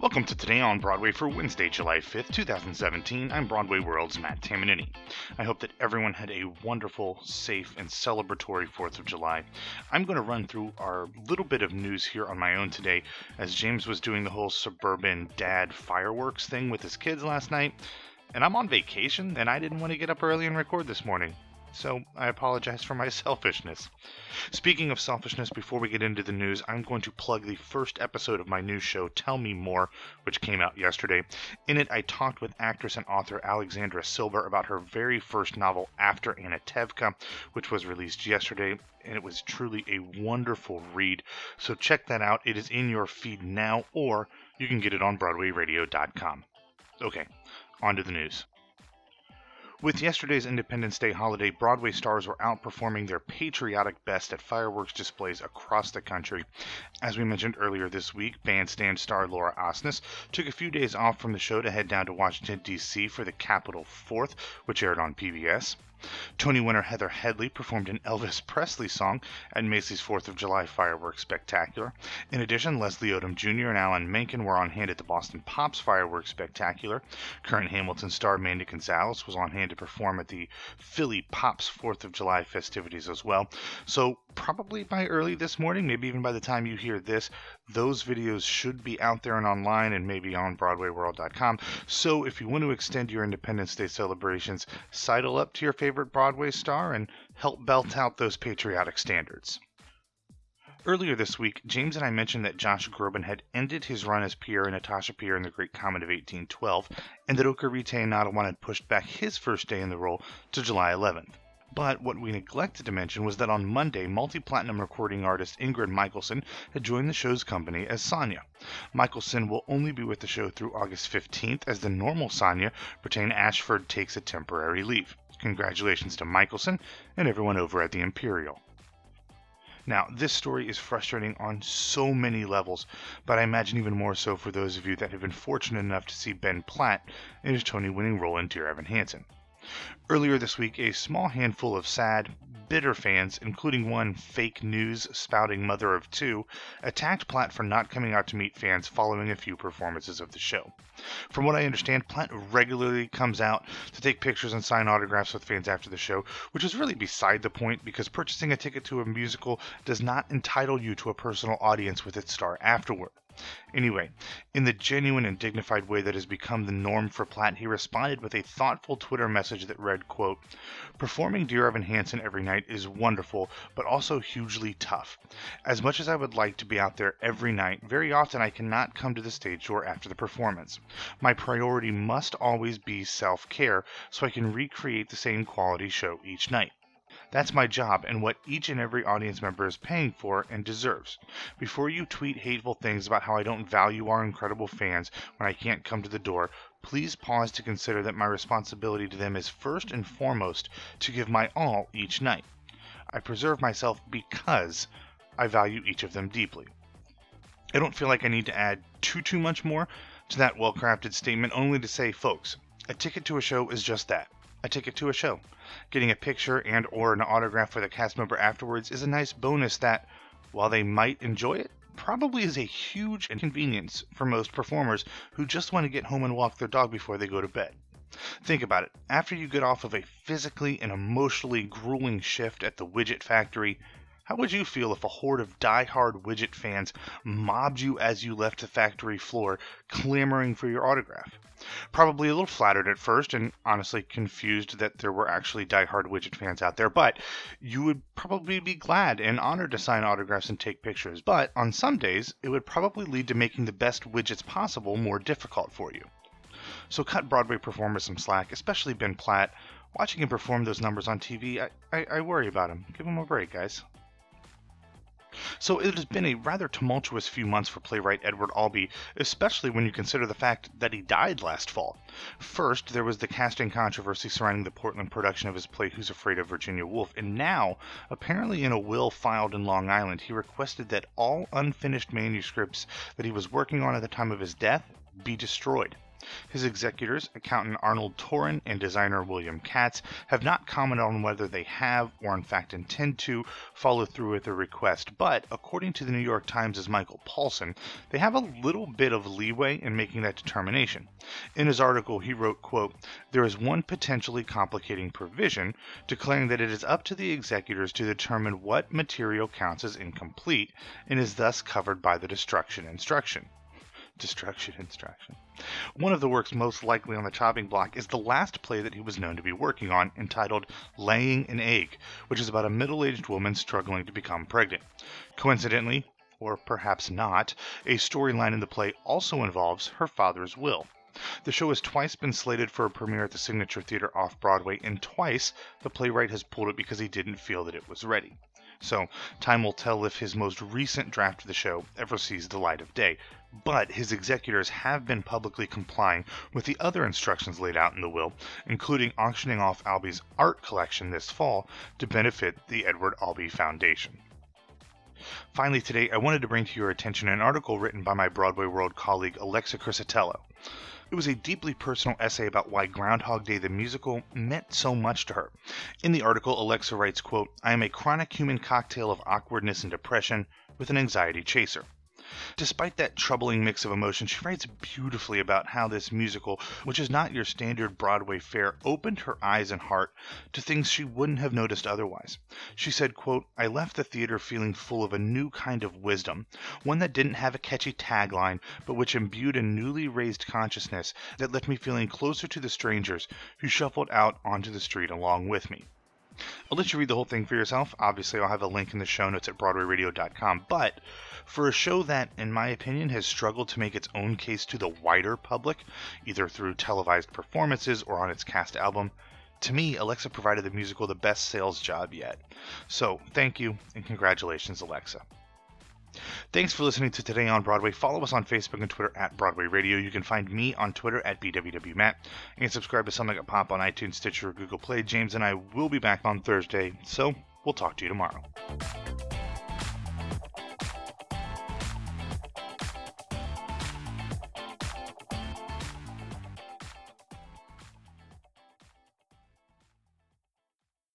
Welcome to Today on Broadway for Wednesday, July 5th, 2017. I'm Broadway World's Matt Tamanini. I hope that everyone had a wonderful, safe, and celebratory 4th of July. I'm going to run through our little bit of news here on my own today, as James was doing the whole suburban dad fireworks thing with his kids last night, and I'm on vacation, and I didn't want to get up early and record this morning. So I apologize for my selfishness. Speaking of selfishness, before we get into the news, I'm going to plug the first episode of my new show, Tell Me More, which came out yesterday. In it, I talked with actress and author Alexandra Silver about her very first novel, After Anatevka, which was released yesterday, and it was truly a wonderful read. So check that out. It is in your feed now, or you can get it on BroadwayRadio.com. Okay, on to the news. With yesterday's Independence Day holiday, Broadway stars were outperforming their patriotic best at fireworks displays across the country. As we mentioned earlier this week, Bandstand star Laura Osnes took a few days off from the show to head down to Washington, D.C. for The Capitol 4th, which aired on PBS. Tony winner Heather Headley performed an Elvis Presley song at Macy's 4th of July Fireworks Spectacular. In addition, Leslie Odom Jr. and Alan Menken were on hand at the Boston Pops Fireworks Spectacular. Current Hamilton star Mandy Gonzalez was on hand to perform at the Philly Pops 4th of July festivities as well. So probably by early this morning, maybe even by the time you hear this, those videos should be out there and online and maybe on BroadwayWorld.com. So if you want to extend your Independence Day celebrations, sidle up to your favorite Broadway star and help belt out those patriotic standards. Earlier this week, James and I mentioned that Josh Groban had ended his run as Pierre and Natasha Pierre in the Great Comet of 1812, and that Okereke and Ottawa had pushed back his first day in the role to July 11th. But what we neglected to mention was that on Monday, multi-platinum recording artist Ingrid Michaelson had joined the show's company as Sonia. Michaelson will only be with the show through August 15th as the normal Sonia, Brittain Ashford, takes a temporary leave. Congratulations to Michaelson and everyone over at the Imperial. Now, this story is frustrating on so many levels, but I imagine even more so for those of you that have been fortunate enough to see Ben Platt in his Tony-winning role in Dear Evan Hansen. Earlier this week, a small handful of sad, bitter fans, including one fake news-spouting mother of two, attacked Platt for not coming out to meet fans following a few performances of the show. From what I understand, Platt regularly comes out to take pictures and sign autographs with fans after the show, which is really beside the point because purchasing a ticket to a musical does not entitle you to a personal audience with its star afterward. Anyway, in the genuine and dignified way that has become the norm for Platt, he responded with a thoughtful Twitter message that read, quote, "Performing Dear Evan Hansen every night is wonderful, but also hugely tough. As much as I would like to be out there every night, very often I cannot come to the stage door after the performance. My priority must always be self-care, so I can recreate the same quality show each night. That's my job and what each and every audience member is paying for and deserves. Before you tweet hateful things about how I don't value our incredible fans when I can't come to the door, please pause to consider that my responsibility to them is first and foremost to give my all each night. I preserve myself because I value each of them deeply." I don't feel like I need to add too much more to that well-crafted statement, only to say, folks, a ticket to a show is just that. A ticket to a show. Getting a picture and or an autograph with a cast member afterwards is a nice bonus that, while they might enjoy it, probably is a huge inconvenience for most performers who just want to get home and walk their dog before they go to bed. Think about it. After you get off of a physically and emotionally grueling shift at the widget factory, how would you feel if a horde of die-hard widget fans mobbed you as you left the factory floor, clamoring for your autograph? Probably a little flattered at first, and honestly confused that there were actually die-hard widget fans out there, but you would probably be glad and honored to sign autographs and take pictures. But on some days, it would probably lead to making the best widgets possible more difficult for you. So cut Broadway performers some slack, especially Ben Platt. Watching him perform those numbers on TV, I worry about him. Give him a break, guys. So it has been a rather tumultuous few months for playwright Edward Albee, especially when you consider the fact that he died last fall. First, there was the casting controversy surrounding the Portland production of his play Who's Afraid of Virginia Woolf, and now, apparently in a will filed in Long Island, he requested that all unfinished manuscripts that he was working on at the time of his death be destroyed. His executors, accountant Arnold Torin and designer William Katz, have not commented on whether they have, or in fact intend to, follow through with the request, but, according to the New York Times' Michael Paulson, they have a little bit of leeway in making that determination. In his article, he wrote, quote, "There is one potentially complicating provision, declaring that it is up to the executors to determine what material counts as incomplete, and is thus covered by the destruction instruction." Destruction instruction. One of the works most likely on the chopping block is the last play that he was known to be working on, entitled Laying an Egg, which is about a middle-aged woman struggling to become pregnant. Coincidentally, or perhaps not, a storyline in the play also involves her father's will. The show has twice been slated for a premiere at the Signature Theater off-Broadway, and twice the playwright has pulled it because he didn't feel that it was ready. So, time will tell if his most recent draft of the show ever sees the light of day. But his executors have been publicly complying with the other instructions laid out in the will, including auctioning off Albee's art collection this fall to benefit the Edward Albee Foundation. Finally today, I wanted to bring to your attention an article written by my Broadway World colleague Alexa Crisitello. It was a deeply personal essay about why Groundhog Day the musical meant so much to her. In the article, Alexa writes, quote, "I am a chronic human cocktail of awkwardness and depression with an anxiety chaser." Despite that troubling mix of emotions, she writes beautifully about how this musical, which is not your standard Broadway fare, opened her eyes and heart to things she wouldn't have noticed otherwise. She said, quote, "I left the theater feeling full of a new kind of wisdom, one that didn't have a catchy tagline, but which imbued a newly raised consciousness that left me feeling closer to the strangers who shuffled out onto the street along with me." I'll let you read the whole thing for yourself. Obviously, I'll have a link in the show notes at BroadwayRadio.com, but for a show that, in my opinion, has struggled to make its own case to the wider public, either through televised performances or on its cast album, to me, Alexa provided the musical the best sales job yet. So, thank you, and congratulations, Alexa. Thanks for listening to Today on Broadway. Follow us on Facebook and Twitter at Broadway Radio. You can find me on Twitter at BWWMatt. And subscribe to Something That Pop on iTunes, Stitcher, or Google Play. James and I will be back on Thursday, so we'll talk to you tomorrow.